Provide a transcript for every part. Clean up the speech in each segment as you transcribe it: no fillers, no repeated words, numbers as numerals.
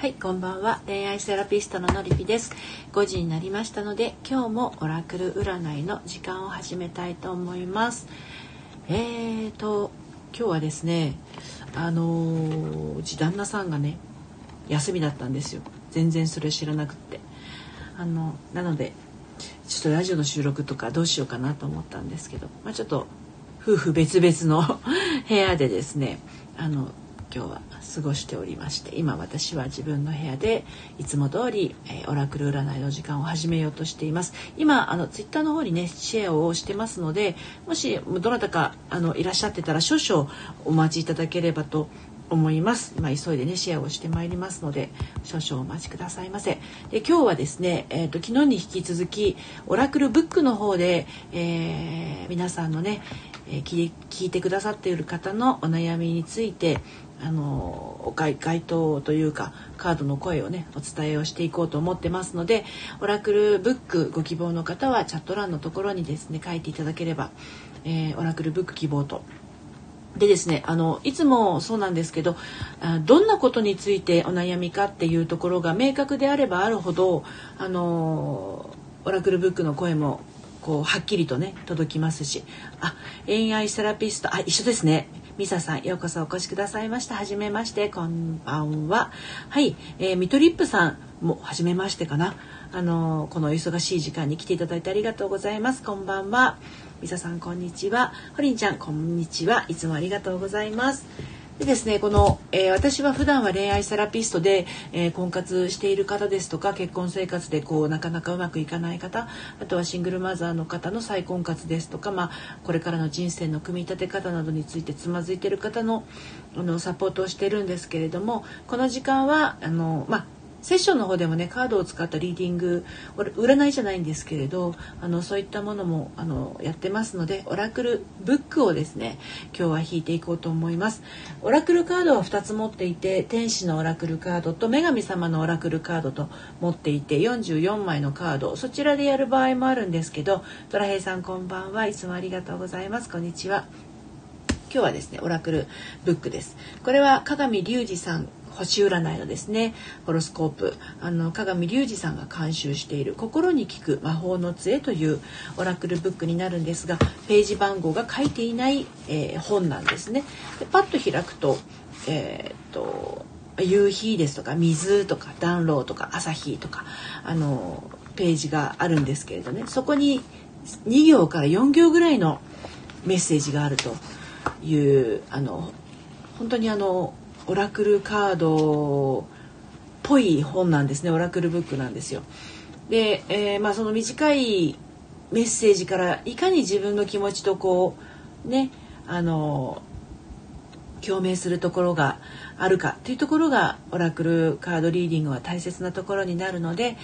はい、こんばんは。恋愛セラピストののりぴです。5時になりましたので、今日もオラクル占いの時間を始めたいと思います。今日はですね、うち旦那さんがね、休みだったんですよ。全然それ知らなくって。なので、ちょっとラジオの収録とかどうしようかなと思ったんですけど、ちょっと夫婦別々の部屋でですね、今日は過ごしておりまして、今私は自分の部屋でいつも通り、オラクル占いの時間を始めようとしています。今ツイッターの方にねシェアをしてますので、もしどなたかいらっしゃってたら少々お待ちいただければと思います。今急いでねシェアをしてまいりますので、少々お待ちくださいませ。で、今日はですね、昨日に引き続きオラクルブックの方で、皆さんのね聞いてくださっている方のお悩みについて該当というかカードの声をねお伝えをしていこうと思ってますので、オラクルブックご希望の方はチャット欄のところにですね書いていただければ、オラクルブック希望とでですね、いつもそうなんですけど、どんなことについてお悩みかっていうところが明確であればあるほど、オラクルブックの声もこうはっきりとね届きますし、恋愛セラピスト一緒ですね。ミサさん、ようこそお越しくださいました。はじめまして、こんばんは。はい、ミトリップさんもはじめましてかな。この忙しい時間に来ていただいてありがとうございます。こんばんは。ミサさん、こんにちは。ホリンちゃん、こんにちは。いつもありがとうございます。でですね、私は普段は恋愛セラピストで、婚活している方ですとか、結婚生活でなかなかうまくいかない方、あとはシングルマザーの方の再婚活ですとか、これからの人生の組み立て方などについてつまずいている方の、サポートをしているんですけれども、この時間はセッションの方でもねカードを使ったリーディング、占いじゃないんですけれど、そういったものもやってますので、オラクルブックをですね今日は引いていこうと思います。オラクルカードは2つ持っていて、天使のオラクルカードと女神様のオラクルカードと持っていて、44枚のカード、そちらでやる場合もあるんですけど、トラヘイさん、こんばんは。いつもありがとうございます。こんにちは。今日はですねオラクルブックです。これは鏡隆二さん、星占いのですねホロスコープ、鏡隆二さんが監修している心に効く魔法の杖というオラクルブックになるんですが、ページ番号が書いていない、本なんですね。でパッと開くと、夕日ですとか水とか暖炉とか朝日とか、ページがあるんですけれどね、そこに2行から4行ぐらいのメッセージがあるという、本当にオラクルカードっぽい本なんですね。オラクルブックなんですよ。で、その短いメッセージからいかに自分の気持ちと共鳴するところがあるかというところが、オラクルカードリーディングは大切なところになるので、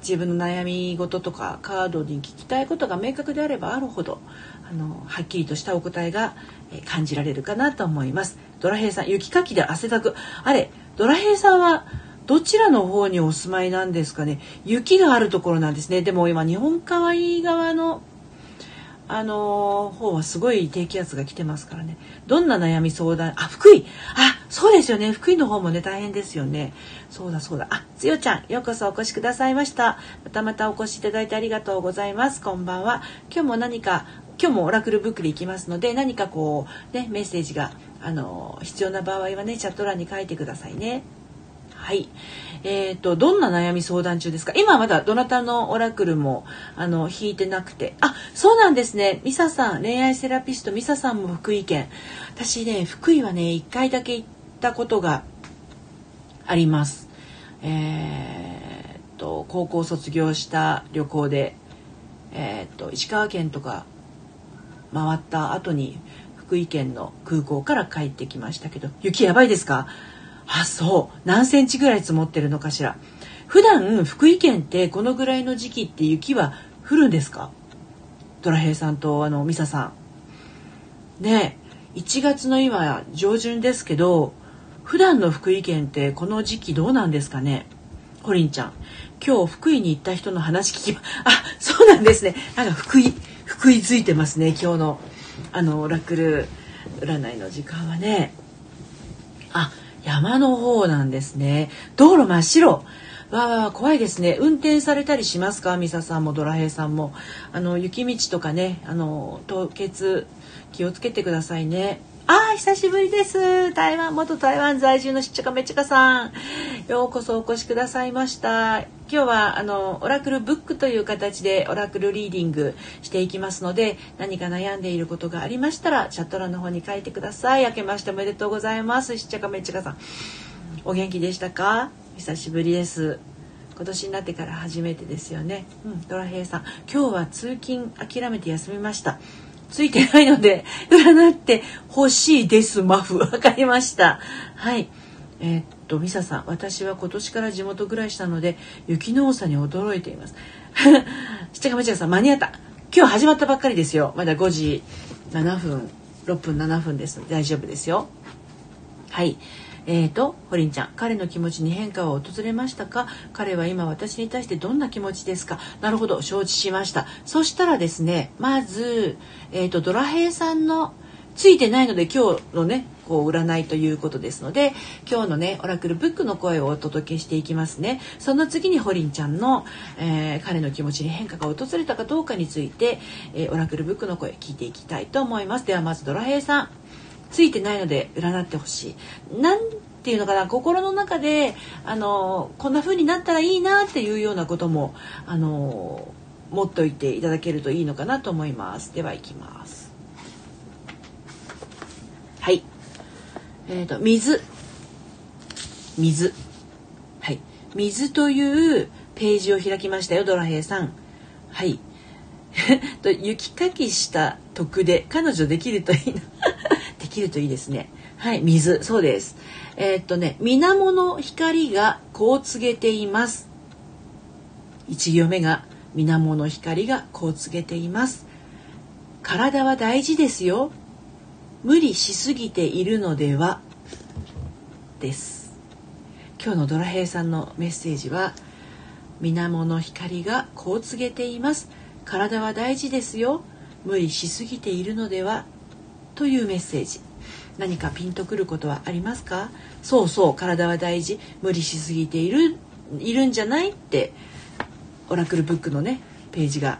自分の悩み事とかカードに聞きたいことが明確であればあるほど、はっきりとしたお答えが感じられるかなと思います。ドラヘイさん、雪かきで汗だく。あれ、ドラヘイさんはどちらの方にお住まいなんですかね。雪があるところなんですね。でも今日本海側の方はすごい低気圧が来てますからね。どんな悩み相談、福井、そうですよね。福井の方もね大変ですよね。そうだそうだ。つよちゃん、ようこそお越しくださいました。またまたお越しいただいてありがとうございます。こんばんは。今日もオラクルブックでいきますので、何かメッセージが必要な場合はねチャット欄に書いてくださいね。はい、どんな悩み相談中ですか。今まだどなたのオラクルも引いてなくて、そうなんですね。ミサさん、恋愛セラピストミサさんも福井県。私ね福井はね1回だけ行ったことがあります。高校卒業した旅行で、石川県とか回った後に福井県の空港から帰ってきましたけど、雪やばいですか。そう。何センチぐらい積もってるのかしら。普段福井県ってこのぐらいの時期って雪は降るんですか。ドラヘイさんとミサさん。ねえ、1月の今上旬ですけど、普段の福井県ってこの時期どうなんですかね。ホリンちゃん、今日福井に行った人の話聞きま、そうなんですね。福井づいてますね。今日のオラクル占いの時間はね。山の方なんですね。道路真っ白。わあ怖いですね。運転されたりしますか、ミサさんもドラヘイさんも。雪道とかね、凍結気をつけてくださいね。ああ久しぶりです。台湾、元台湾在住のしっちゃかめっちゃかさん、ようこそお越しくださいました。今日はオラクルブックという形でオラクルリーディングしていきますので、何か悩んでいることがありましたらチャット欄の方に書いてください。明けましておめでとうございます。しっちゃかめっちゃかさん、お元気でしたか？久しぶりです。今年になってから初めてですよね。ドラヘイさん、今日は通勤諦めて休みました。ついてないので占って欲しいですマフ。わかりました。はい。ミサさん、私は今年から地元ぐらいしたので雪の多さに驚いています。しっちゃかめっちゃかさん間に合った。今日始まったばっかりですよ。まだ5時7分、6分7分です。大丈夫ですよ。はい。ホリンちゃん、彼の気持ちに変化は訪れましたか？彼は今私に対してどんな気持ちですか？なるほど、承知しました。そしたらですね、まず、ドラヘイさんのついてないので今日のね、こう占いということですので、今日のね、オラクルブックの声をお届けしていきますね。その次にホリンちゃんの、彼の気持ちに変化が訪れたかどうかについて、オラクルブックの声聞いていきたいと思います。ではまずドラヘイさん。ついてないので占ってほしい。なんていうのかな、心の中でこんな風になったらいいなっていうようなことも持っといていただけるといいのかなと思います。では行きます。はい。水。はい。水というページを開きましたよ、ドラヘイさん。はい。雪かきした徳で彼女できるといいな。できるといいですね。はい、水、そうです。水面の光がこう告げています。一行目が水面の光がこう告げています。体は大事ですよ。無理しすぎているのではです。今日のドラヘイさんのメッセージは水面の光がこう告げています。体は大事ですよ。無理しすぎているのではというメッセージ。何かピンとくることはありますか？そうそう、体は大事。無理しすぎているんじゃないってオラクルブックのねページが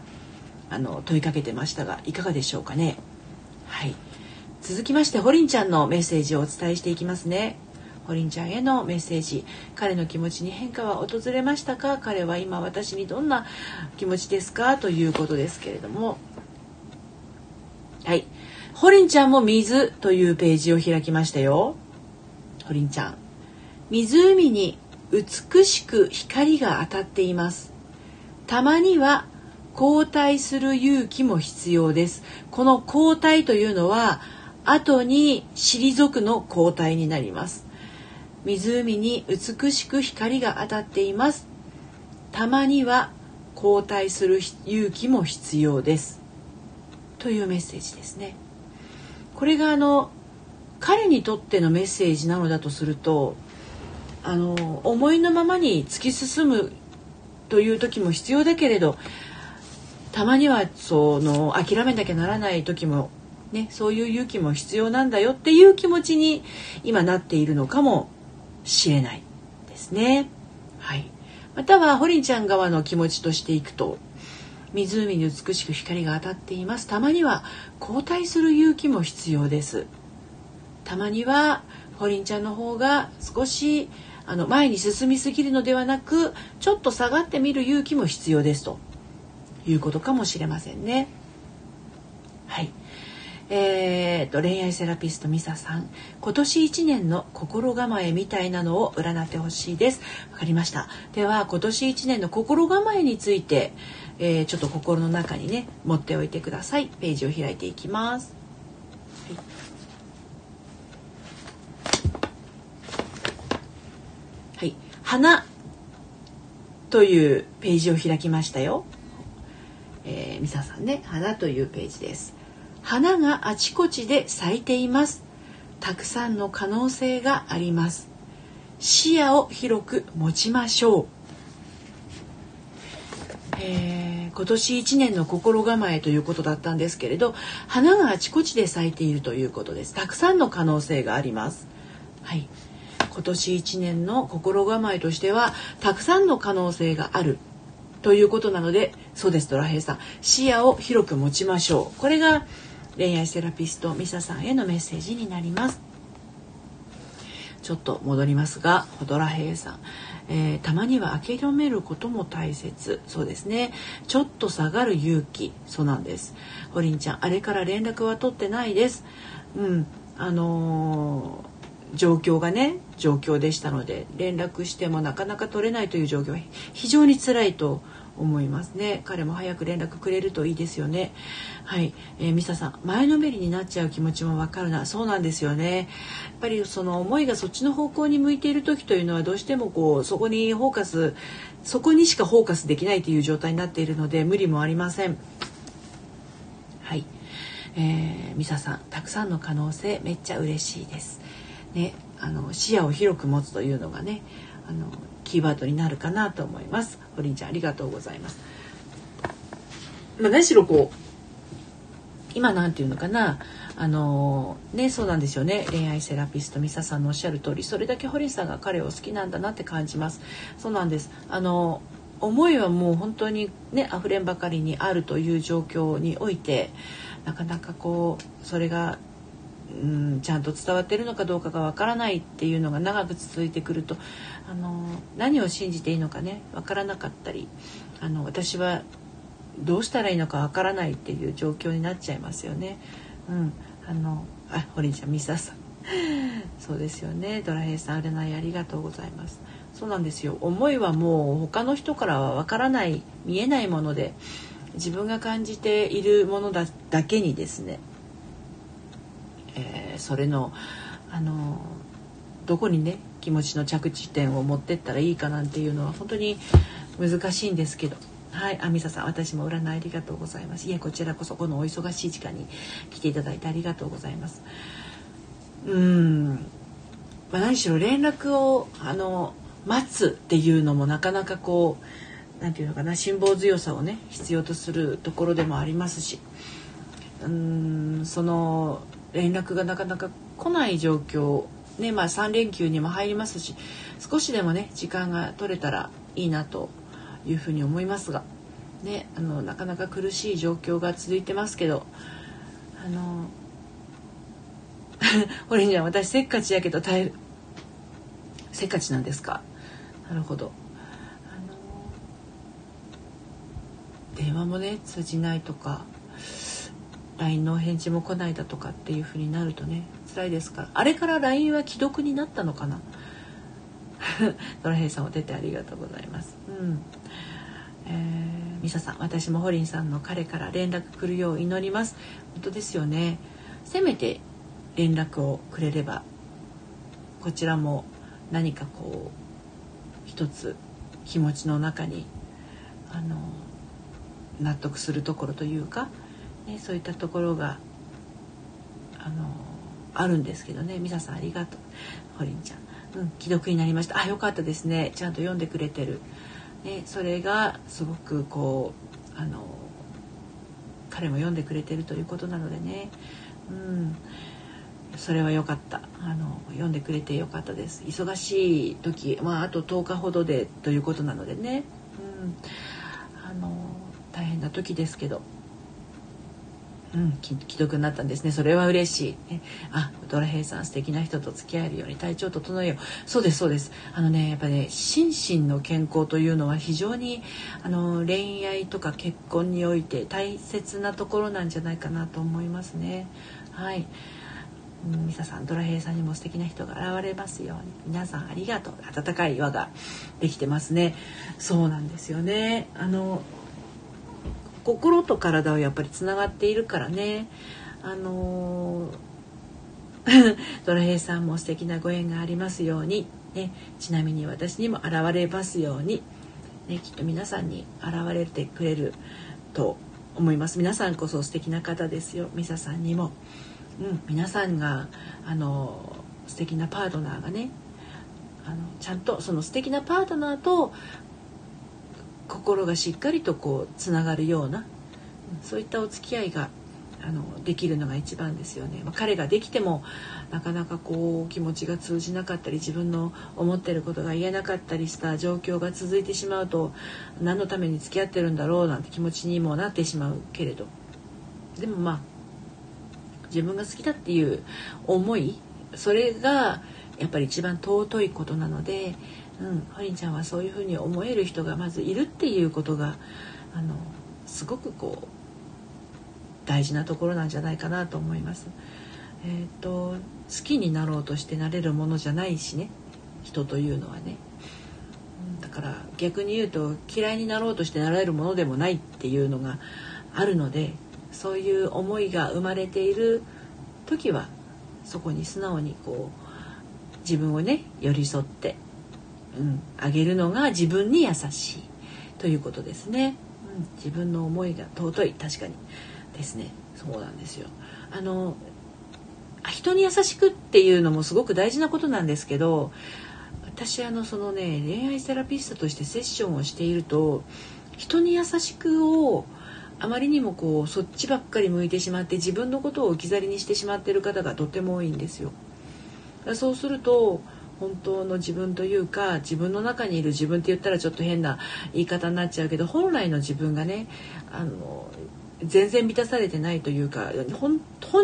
問いかけてましたが、いかがでしょうかね。はい。続きましてホリンちゃんのメッセージをお伝えしていきますね。ホリンちゃんへのメッセージ。彼の気持ちに変化は訪れましたか？彼は今私にどんな気持ちですか？ということですけれども、はい。ホリンちゃんも水というページを開きましたよ。ホリンちゃん、湖に美しく光が当たっています。たまには交代する勇気も必要です。この交代というのは後に退くの交代になります。湖に美しく光が当たっています。たまには後退する勇気も必要です。というメッセージですね。これが彼にとってのメッセージなのだとすると、思いのままに突き進むという時も必要だけれど、たまには諦めなきゃならない時もね、そういう勇気も必要なんだよっていう気持ちに今なっているのかもしれないですね。はい。またはホリンちゃん側の気持ちとしていくと、湖に美しく光が当たっています。たまには後退する勇気も必要です。たまにはホリンちゃんの方が少し前に進みすぎるのではなく、ちょっと下がってみる勇気も必要ですということかもしれませんね。はい。恋愛セラピストミサさん、今年1年の心構えみたいなのを占ってほしいです。わかりました。では今年1年の心構えについて、ちょっと心の中にね持っておいてください。ページを開いていきます。はい、花というページを開きましたよ。ミサさんね、花というページです。花があちこちで咲いています。たくさんの可能性があります。視野を広く持ちましょう。今年1年の心構えということだったんですけれど、花があちこちで咲いているということです。たくさんの可能性があります。はい。今年1年の心構えとしてはたくさんの可能性があるということなので、そうです、ドラヘイさん、視野を広く持ちましょう。これが恋愛セラピストミサさんへのメッセージになります。ちょっと戻りますが、ドラヘイさん、たまには諦めることも大切。そうですね、ちょっと下がる勇気、そうなんです。ホリンちゃん、あれから連絡は取ってないです。うん、状況がね、状況でしたので、連絡してもなかなか取れないという状況は非常に辛いと思いますね。彼も早く連絡くれるといいですよね。はい、ミサさん、前のめりになっちゃう気持ちもわかるな。そうなんですよね。やっぱりその思いがそっちの方向に向いている時というのは、どうしてもこうそこにしかフォーカスできないという状態になっているので、無理もありません。はい、ミサさん、たくさんの可能性めっちゃ嬉しいです。ね、視野を広く持つというのがね、キーワードになるかなと思います。ホリンちゃん、ありがとうございます。何しろこう今なんていうのかな、ね、そうなんですよね、恋愛セラピストミサさんのおっしゃる通り、それだけホリンさんが彼を好きなんだなって感じます。そうなんです。思いはもう本当にね、溢れんばかりにあるという状況において、なかなかこうそれがちゃんと伝わってるのかどうかがわからないっていうのが長く続いてくると、何を信じていいのかね、わからなかったり、私はどうしたらいいのかわからないっていう状況になっちゃいますよね。うん、ホリンちゃん、ミサさん、そうですよね。ドラヘイさん、あれない、ありがとうございます。そうなんですよ。思いはもう他の人からはわからない、見えないもので、自分が感じているものだけにですね。それの、どこにね、気持ちの着地点を持ってったらいいかなんていうのは本当に難しいんですけど、はい、ミサさん、私も占いありがとうございます。いや、こちらこそ、このお忙しい時間に来ていただいてありがとうございます。何しろ連絡を待つっていうのもなかなかこうなんていうのかな、辛抱強さをね必要とするところでもありますし、その連絡がなかなか来ない状況、ね、まあ、3連休にも入りますし、少しでもね時間が取れたらいいなというふうに思いますが、ね、なかなか苦しい状況が続いてますけど、ホリンちゃん、私せっかちやけど耐える。せっかちなんですか。なるほど。電話もね通じないとか、LINE の返事も来ないだとかっていう風になるとね、辛いですから。あれから LINE は既読になったのかな。ドラヘイさん、お出てありがとうございます。ミサさん、私もホリンさんの彼から連絡来るよう祈ります。本当ですよね。せめて連絡をくれれば、こちらも何かこう一つ気持ちの中に納得するところというかそういったところがあるんですけどね。ミサさん、ありがとう。ホリンちゃん、既読になりました。あ、よかったですね。ちゃんと読んでくれてる、ね、それがすごくこう彼も読んでくれてるということなのでね、それはよかった。読んでくれてよかったです。忙しい時、あと10日ほどでということなのでね、大変な時ですけど、既読になったんですね。それは嬉しい、ね。あ、ドラヘイさん、素敵な人と付き合えるように体調を整えよう。そうです、そうです。やっぱね、心身の健康というのは非常に恋愛とか結婚において大切なところなんじゃないかなと思いますね。はい、ミサさん、ドラヘイさんにも素敵な人が現れますように。皆さん、ありがとう。温かい輪ができてますね。そうなんですよね。心と体はやっぱりつながっているからね。ドラヘイさんも素敵なご縁がありますように、ね、ちなみに私にも現れますように、ね、きっと皆さんに現れてくれると思います。皆さんこそ素敵な方ですよ。ミサさんにも、皆さんが素敵なパートナーがね、ちゃんとその素敵なパートナーと心がしっかりとこうつながるような、そういったお付き合いができるのが一番ですよね。彼ができてもなかなかこう気持ちが通じなかったり、自分の思ってることが言えなかったりした状況が続いてしまうと、何のために付き合ってるんだろうなんて気持ちにもなってしまうけれど、でもまあ自分が好きだっていう思い、それがやっぱり一番尊いことなので、ほりんちゃんはそういうふうに思える人がまずいるっていうことがすごくこう大事なところなんじゃないかなと思います。好きになろうとしてなれるものじゃないしね、人というのはね。だから逆に言うと嫌いになろうとしてなれるものでもないっていうのがあるので、そういう思いが生まれている時はそこに素直にこう自分をね寄り添ってあげるのが自分に優しいということですね。自分の思いが尊い、確かにですね。そうなんですよ。人に優しくっていうのもすごく大事なことなんですけど、私そのね恋愛セラピストとしてセッションをしていると、人に優しくをあまりにもこうそっちばっかり向いてしまって、自分のことを置き去りにしてしまっている方がとても多いんですよ。そうすると本当の自分というか、自分の中にいる自分って言ったらちょっと変な言い方になっちゃうけど、本来の自分がね全然満たされてないというか、本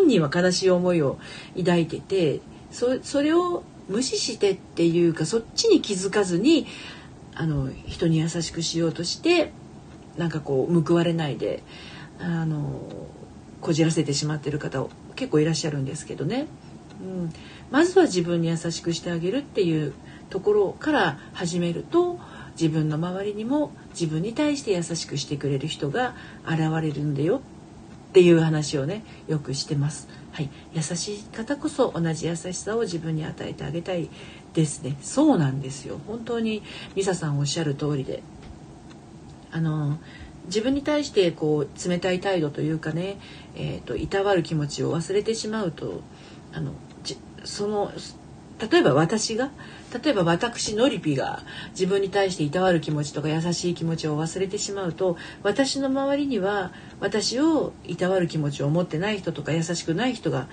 人は悲しい思いを抱いてて、それを無視してっていうか、そっちに気づかずに人に優しくしようとして、なんかこう報われないでこじらせてしまっている方結構いらっしゃるんですけどね。まずは自分に優しくしてあげるっていうところから始めると、自分の周りにも自分に対して優しくしてくれる人が現れるんだよっていう話をねよくしてます。はい、優しい方こそ同じ優しさを自分に与えてあげたいですね。そうなんですよ。本当にミサさんおっしゃる通りで、自分に対してこう冷たい態度というかね、いたわる気持ちを忘れてしまうと、例えば私のりぴが自分に対していたわる気持ちとか優しい気持ちを忘れてしまうと、私の周りには私をいたわる気持ちを持ってない人とか優しくない人が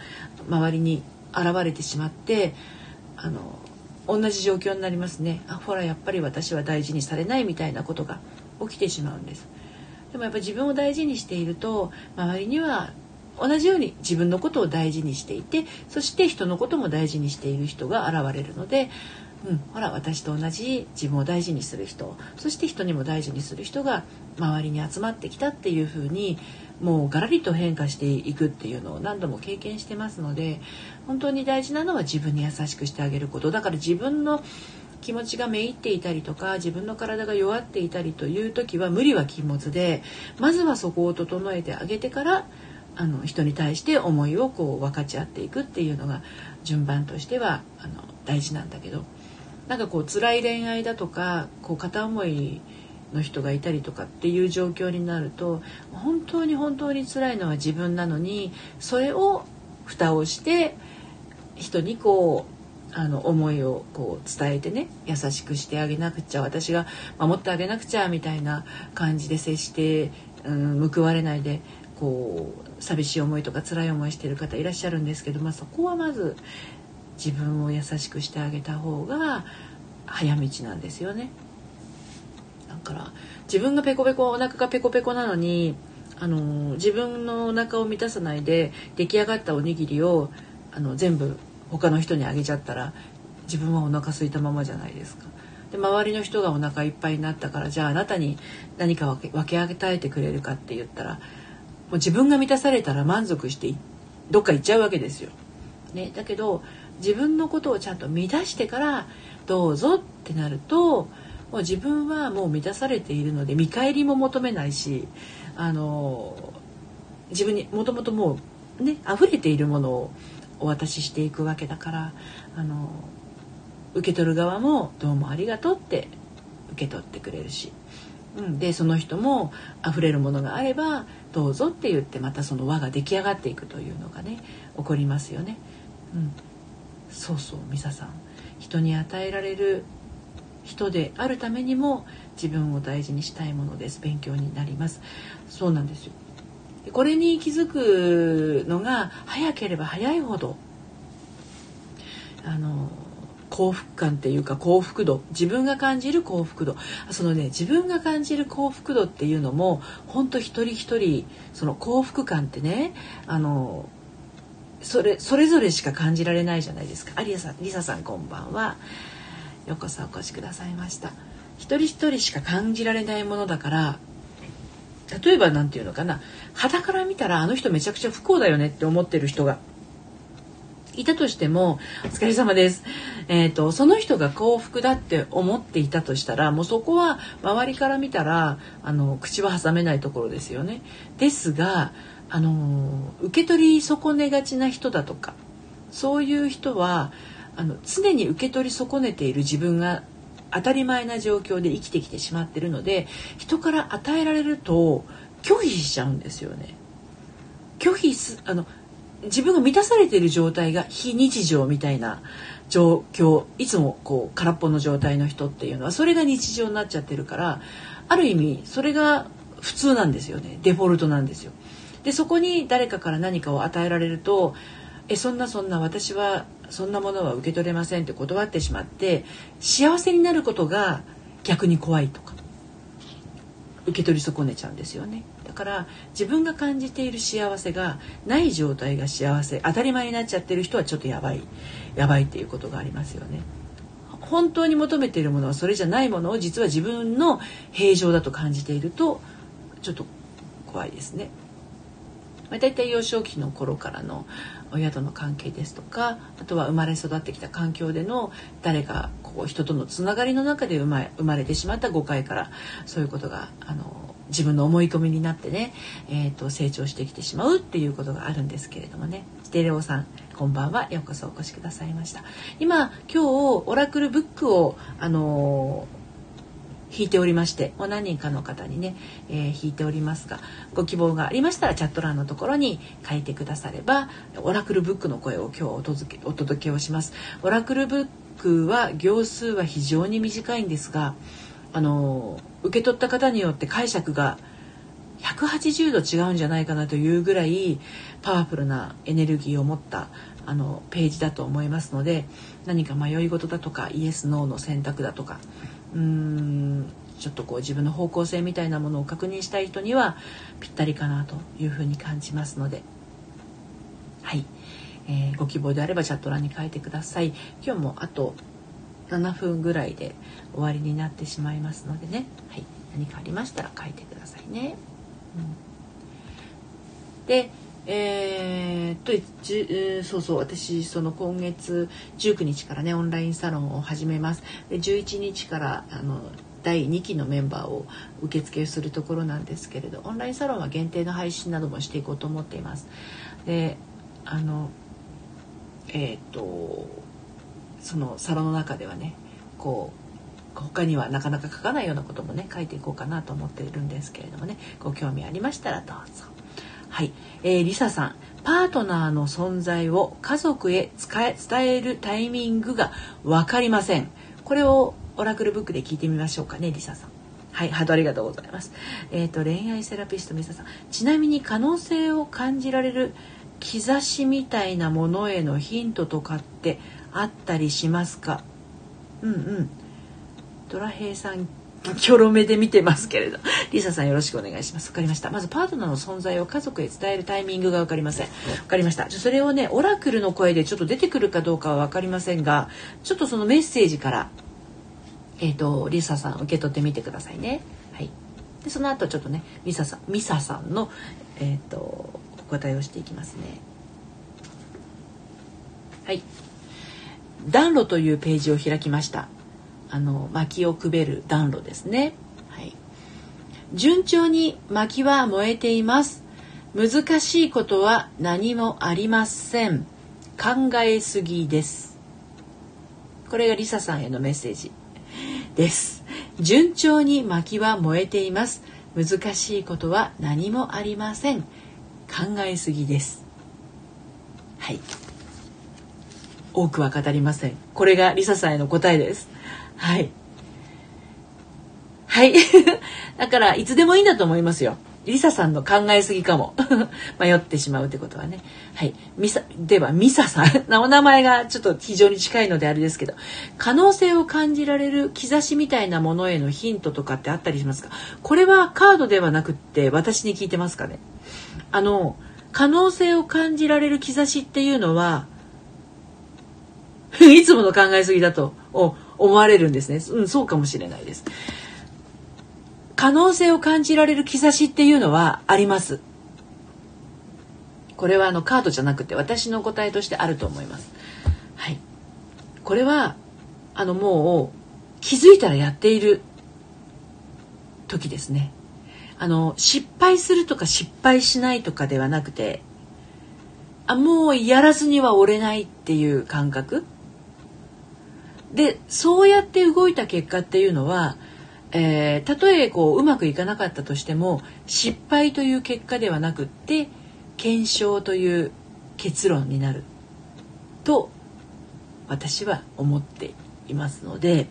周りに現れてしまって、同じ状況になりますね。ほらやっぱり私は大事にされないみたいなことが起きてしまうんです。でもやっぱり自分を大事にしていると、周りには同じように自分のことを大事にしていて、そして人のことも大事にしている人が現れるので、ほら私と同じ自分を大事にする人、そして人にも大事にする人が周りに集まってきたっていう風に、もうガラリと変化していくっていうのを何度も経験してますので、本当に大事なのは自分に優しくしてあげること。だから自分の気持ちがめいっていたりとか、自分の体が弱っていたりという時は無理は禁物で、まずはそこを整えてあげてから、人に対して思いをこう分かち合っていくっていうのが順番としては大事なんだけど、なんかこう辛い恋愛だとか、こう片思いの人がいたりとかっていう状況になると、本当に本当に辛いのは自分なのに、それを蓋をして人にこう思いをこう伝えてね、優しくしてあげなくちゃ、私が守ってあげなくちゃみたいな感じで接して、報われないでこう寂しい思いとか辛い思いしてる方いらっしゃるんですけど、そこはまず自分を優しくしてあげた方が早道なんですよね。だから自分がお腹がペコペコなのに自分のお腹を満たさないで出来上がったおにぎりを全部他の人にあげちゃったら、自分はお腹空いたままじゃないですか。で、周りの人がお腹いっぱいになったから、じゃああなたに何か分け与えてくれるかって言ったら、もう自分が満たされたら満足してどっか行っちゃうわけですよ、ね。だけど自分のことをちゃんと満たしてからどうぞってなると、もう自分はもう満たされているので見返りも求めないし、自分にもともともうね溢れているものをお渡ししていくわけだから、受け取る側もどうもありがとうって受け取ってくれるし、でその人も溢れるものがあればどうぞって言って、またその輪が出来上がっていくというのがね起こりますよね。そうそう、ミサさん、人に与えられる人であるためにも自分を大事にしたいものです。勉強になります。そうなんですよ。これに気づくのが早ければ早いほど幸福感っていうか幸福度、自分が感じる幸福度、そのね、自分が感じる幸福度っていうのも本当一人一人その幸福感ってね、それぞれしか感じられないじゃないですか。リサさんこんばんは。ようこそお越しくださいました。一人一人しか感じられないものだから、例えばなんていうのかな、傍から見たらあの人めちゃくちゃ不幸だよねって思ってる人がいたとしても、お疲れ様です。その人が幸福だって思っていたとしたら、もうそこは周りから見たら口は挟めないところですよね。ですが、受け取り損ねがちな人だとか、そういう人は常に受け取り損ねている自分が当たり前な状況で生きてきてしまってるので、人から与えられると拒否しちゃうんですよね。自分が満たされている状態が非日常みたいな状況、いつもこう空っぽの状態の人っていうのはそれが日常になっちゃってるから、ある意味それが普通なんですよね。デフォルトなんですよ。でそこに誰かから何かを与えられると、そんな私はそんなものは受け取れませんって断ってしまって、幸せになることが逆に怖いとか受け取り損ねちゃうんですよね。だから自分が感じている幸せがない状態が幸せ、当たり前になっちゃってる人はちょっとやばいっていうことがありますよね。本当に求めているものはそれじゃないものを実は自分の平常だと感じているとちょっと怖いですね。だいたい幼少期の頃からの親との関係ですとか、あとは生まれ育ってきた環境での誰かこう人とのつながりの中で生まれてしまった誤解から、そういうことが自分の思い込みになってね、成長してきてしまうっていうことがあるんですけれどもね。ステレオさんこんばんは。ようこそお越しくださいました。今日オラクルブックを引いておりまして、もう何人かの方にね、引いておりますが、ご希望がありましたらチャット欄のところに書いてくだされば、オラクルブックの声を今日お届けをします。オラクルブックは行数は非常に短いんですが、受け取った方によって解釈が180度違うんじゃないかなというぐらいパワフルなエネルギーを持ったページだと思いますので、何か迷い事だとかイエス・ノーの選択だとか、ちょっとこう自分の方向性みたいなものを確認したい人にはぴったりかなというふうに感じますので、はい、ご希望であればチャット欄に書いてください。今日もあと7分ぐらいで終わりになってしまいますのでね、はい、何かありましたら書いてくださいね。でそうそう、私その今月19日からねオンラインサロンを始めます。で11日から第2期のメンバーを受付するところなんですけれど、オンラインサロンは限定の配信などもしていこうと思っています。でそのサロンの中ではね、こう他にはなかなか書かないようなこともね書いていこうかなと思っているんですけれどもね、ご興味ありましたらどうぞ。はい、リサさん、パートナーの存在を家族へ伝えるタイミングが分かりません。これをオラクルブックで聞いてみましょうかね、リサさん。はい、ハートありがとうございます。恋愛セラピストミサさん、ちなみに可能性を感じられる兆しみたいなものへのヒントとかってあったりしますか？ドラヘイさんキョロ目で見てますけれど、リサさんよろしくお願いします。わかりました。まずパートナーの存在を家族へ伝えるタイミングがわかりません。わかりました。それをね、オラクルの声でちょっと出てくるかどうかはわかりませんが、ちょっとそのメッセージからリサさん受け取ってみてくださいね。はい。でその後ちょっとねミサさんのお答えをしていきますね。はい。暖炉というページを開きました。薪をくべる暖炉ですね。はい。順調に薪は燃えています。難しいことは何もありません。考えすぎです。これがリサさんへのメッセージです。順調に薪は燃えています。難しいことは何もありません。考えすぎです。はい。多くは語りません。これがリサさんへの答えです。はい。はい。だから、いつでもいいんだと思いますよ。リサさんの考えすぎかも迷ってしまうってことはね。はい、ではミサさんお名前がちょっと非常に近いのであれですけど、可能性を感じられる兆しみたいなものへのヒントとかってあったりしますか？これはカードではなくって私に聞いてますかね。可能性を感じられる兆しっていうのはいつもの考えすぎだと思われるんですね。うん、そうかもしれないです。可能性を感じられる兆しっていうのはあります。これはカードじゃなくて私の答えとしてあると思います。はい。これはもう気づいたらやっている時ですね。失敗するとか失敗しないとかではなくて、もうやらずには折れないっていう感覚で、そうやって動いた結果っていうのは、たとえうまくいかなかったとしても失敗という結果ではなくって検証という結論になると私は思っていますので、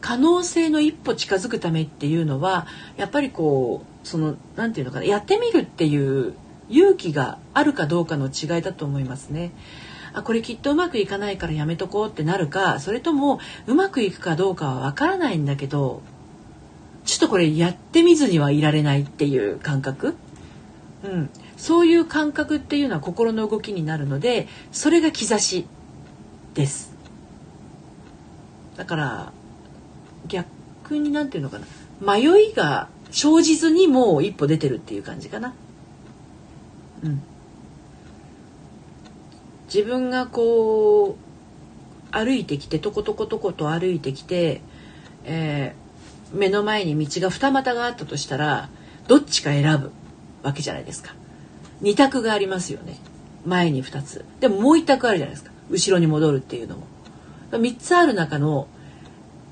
可能性の一歩近づくためっていうのはやっぱりなんていうのかな、やってみるっていう勇気があるかどうかの違いだと思いますね。これきっとうまくいかないからやめとこうってなるか、それともうまくいくかどうかはわからないんだけどちょっとこれやってみずにはいられないっていう感覚、うん、そういう感覚っていうのは心の動きになるので、それが兆しです。だから逆になんていうのかな、迷いが生じずにもう一歩出てるっていう感じかな。うん、自分が歩いてきてトコトコトコと歩いてきて、目の前に道が二股があったとしたらどっちか選ぶわけじゃないですか。二択がありますよね。前に二つでももう一択あるじゃないですか。後ろに戻るっていうのも三つある中の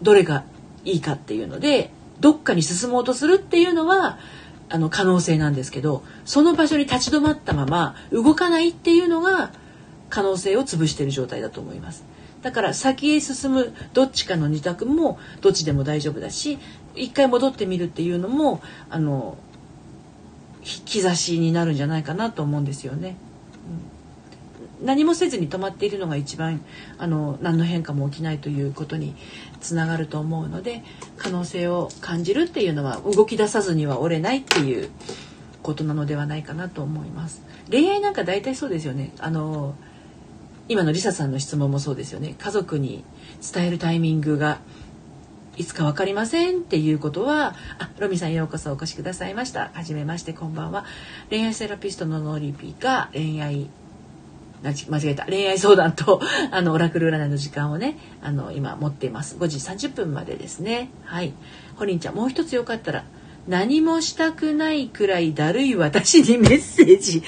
どれがいいかっていうのでどっかに進もうとするっていうのは可能性なんですけど、その場所に立ち止まったまま動かないっていうのが可能性を潰している状態だと思います。だから先へ進むどっちかの二択もどっちでも大丈夫だし、一回戻ってみるっていうのも兆しになるんじゃないかなと思うんですよね。何もせずに止まっているのが一番何の変化も起きないということにつながると思うので、可能性を感じるっていうのは動き出さずには折れないっていうことなのではないかなと思います。恋愛なんか大体そうですよね。今のリサさんの質問もそうですよね。家族に伝えるタイミングがいつか分かりませんっていうことは、ロミさんようこそお越しくださいました。はじめまして、こんばんは。恋愛セラピストのノリピが恋愛相談とオラクル占いの時間をね今持っています。5時30分までですね。はい、ホリンちゃん、もう一つよかったら何もしたくないくらいだるい私にメッセージ。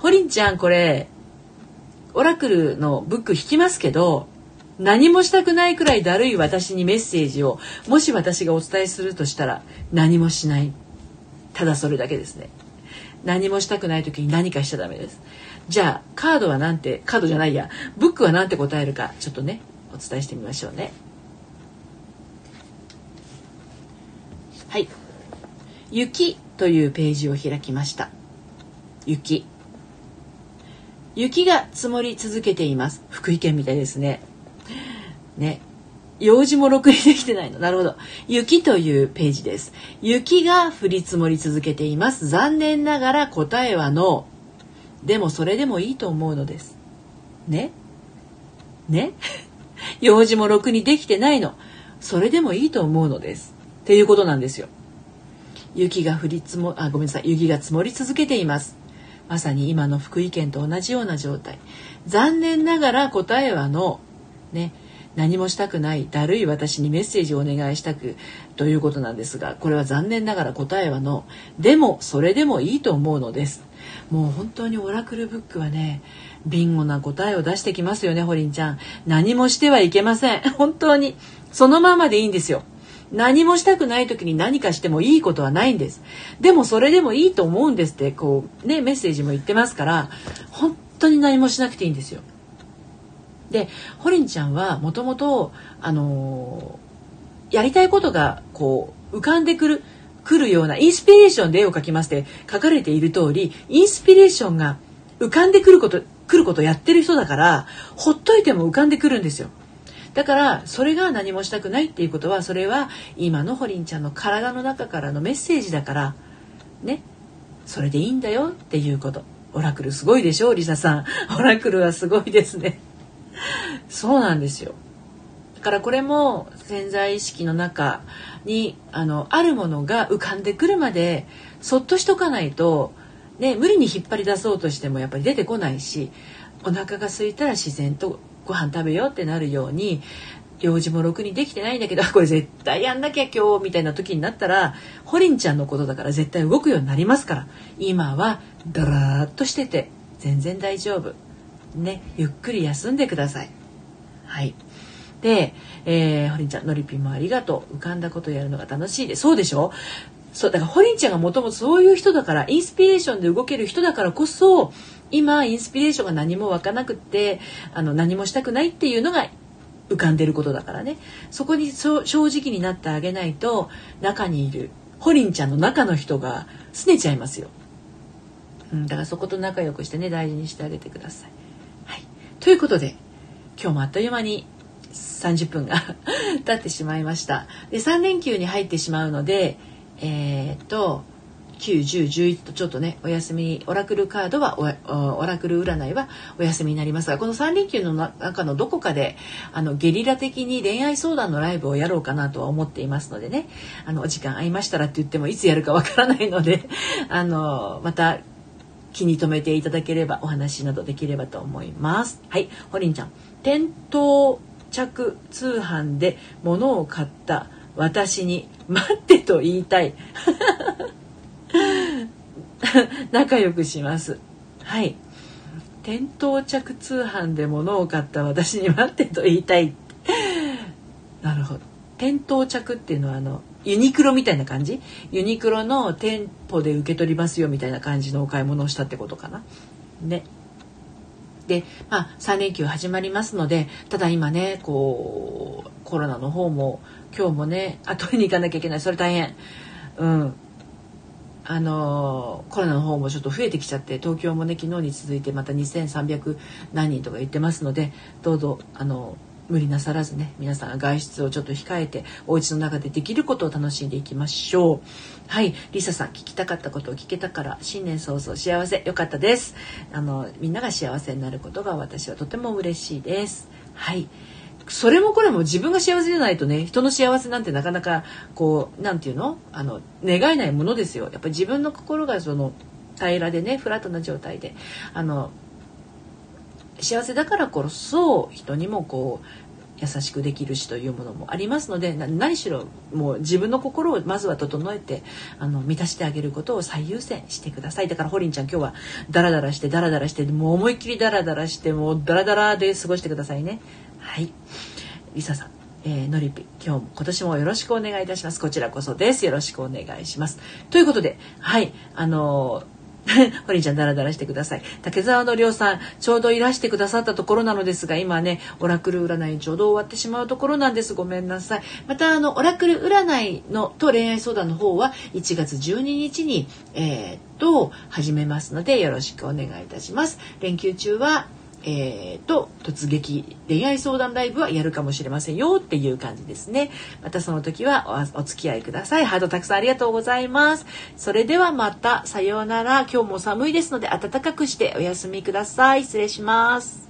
ホリンちゃん、これオラクルのブック引きますけど、何もしたくないくらいだるい私にメッセージをもし私がお伝えするとしたら、何もしない、ただそれだけですね。何もしたくない時に何かしちゃダメです。じゃあブックはなんて答えるかちょっとねお伝えしてみましょうね。はい、雪というページを開きました。雪が積もり続けています。福井県みたいですね。用事もろくにできてないの。なるほど。雪というページです。雪が降り積もり続けています。残念ながら答えはノー。でもそれでもいいと思うのです。ね用事もろくにできてないの。それでもいいと思うのです。っていうことなんですよ。雪が積もり続けています。まさに今の福井県と同じような状態。残念ながら答えはノー。何もしたくない、だるい私にメッセージをお願いしたくということなんですが、これは残念ながら答えはノー。でもそれでもいいと思うのです。もう本当にオラクルブックはね、ビンゴな答えを出してきますよね、ホリンちゃん。何もしてはいけません。本当にそのままでいいんですよ。何もしたくない時に何かしてもいいことはないんです。でもそれでもいいと思うんですってメッセージも言ってますから、本当に何もしなくていいんですよ。で、ホリンちゃんはもともとやりたいことが浮かんでくる来るようなインスピレーションで絵を描きますって書かれている通り、インスピレーションが浮かんで来ることをやってる人だから、ほっといても浮かんでくるんですよ。だからそれが何もしたくないっていうことは、それは今のホリンちゃんの体の中からのメッセージだからね、それでいいんだよっていうこと。オラクルすごいでしょ、リサさん。オラクルはすごいですね。そうなんですよ。だからこれも潜在意識の中にあるものが浮かんでくるまでそっとしとかないと、ね、無理に引っ張り出そうとしてもやっぱり出てこないし、お腹が空いたら自然とご飯食べようってなるように、用事もろくにできてないんだけど、これ絶対やんなきゃ今日みたいな時になったら、ホリンちゃんのことだから絶対動くようになりますから、今はだらっとしてて全然大丈夫ね。ゆっくり休んでください。はい。で、ホリンちゃん、のりぴもありがとう。浮かんだことやるのが楽しいで、そうでしょ。そうだから、ホリンちゃんがもともとそういう人だから、インスピレーションで動ける人だからこそ、今インスピレーションが何も湧かなくって何もしたくないっていうのが浮かんでることだからね。そこに正直になってあげないと、中にいるホリンちゃんの中の人が拗ねちゃいますよ。だからそこと仲良くしてね、大事にしてあげてください。はい、ということで、今日もあっという間に30分が経ってしまいました。で、3連休に入ってしまうので、9、10、11とちょっとねお休み、オラクルカードはオラクル占いはお休みになりますが、この3連休の中のどこかでゲリラ的に恋愛相談のライブをやろうかなとは思っていますのでね、お時間合いましたらって言ってもいつやるかわからないのでまた気に留めていただければお話などできればと思います。はい、ホリンちゃん、店頭着通販で物を買った私に待ってと言いたい。仲良くします。はい、店頭着通販で物を買った私に待ってと言いたい。なるほど。店頭着っていうのはユニクロみたいな感じ、ユニクロの店舗で受け取りますよみたいな感じのお買い物をしたってことかなね。で、3連休始まりますので、ただ今ねコロナの方も今日もね取りに行かなきゃいけない、それ大変。コロナの方もちょっと増えてきちゃって、東京もね昨日に続いてまた2300何人とか言ってますので、どうぞ無理なさらずね、皆さん外出をちょっと控えてお家の中でできることを楽しんでいきましょう。はい、リサさん、聞きたかったことを聞けたから新年早々幸せ、よかったです。みんなが幸せになることが私はとても嬉しいです。はい、それもこれも自分が幸せじゃないとね、人の幸せなんてなかなかなんていうの、願えないものですよ。やっぱり自分の心が平らでね、フラットな状態で幸せだからこそ人にも優しくできるしというものもありますので、何しろもう自分の心をまずは整えて満たしてあげることを最優先してください。だからホリンちゃん、今日はダラダラしてもう思いっきりダラダラして、もうダラダラで過ごしてくださいね。はい、リサさん、のりぴ、今年もよろしくお願いいたします。こちらこそです、よろしくお願いします。ということで、はい、ホリンちゃん、ダラダラしてください。竹沢のりょうさん、ちょうどいらしてくださったところなのですが、今ねオラクル占いちょうど終わってしまうところなんです。ごめんなさい。またオラクル占いのと恋愛相談の方は1月12日に始めますので、よろしくお願いいたします。連休中は突撃恋愛相談ライブはやるかもしれませんよっていう感じですね。またその時はお付き合いください。ハートたくさんありがとうございます。それではまた、さようなら。今日も寒いですので暖かくしてお休みください。失礼します。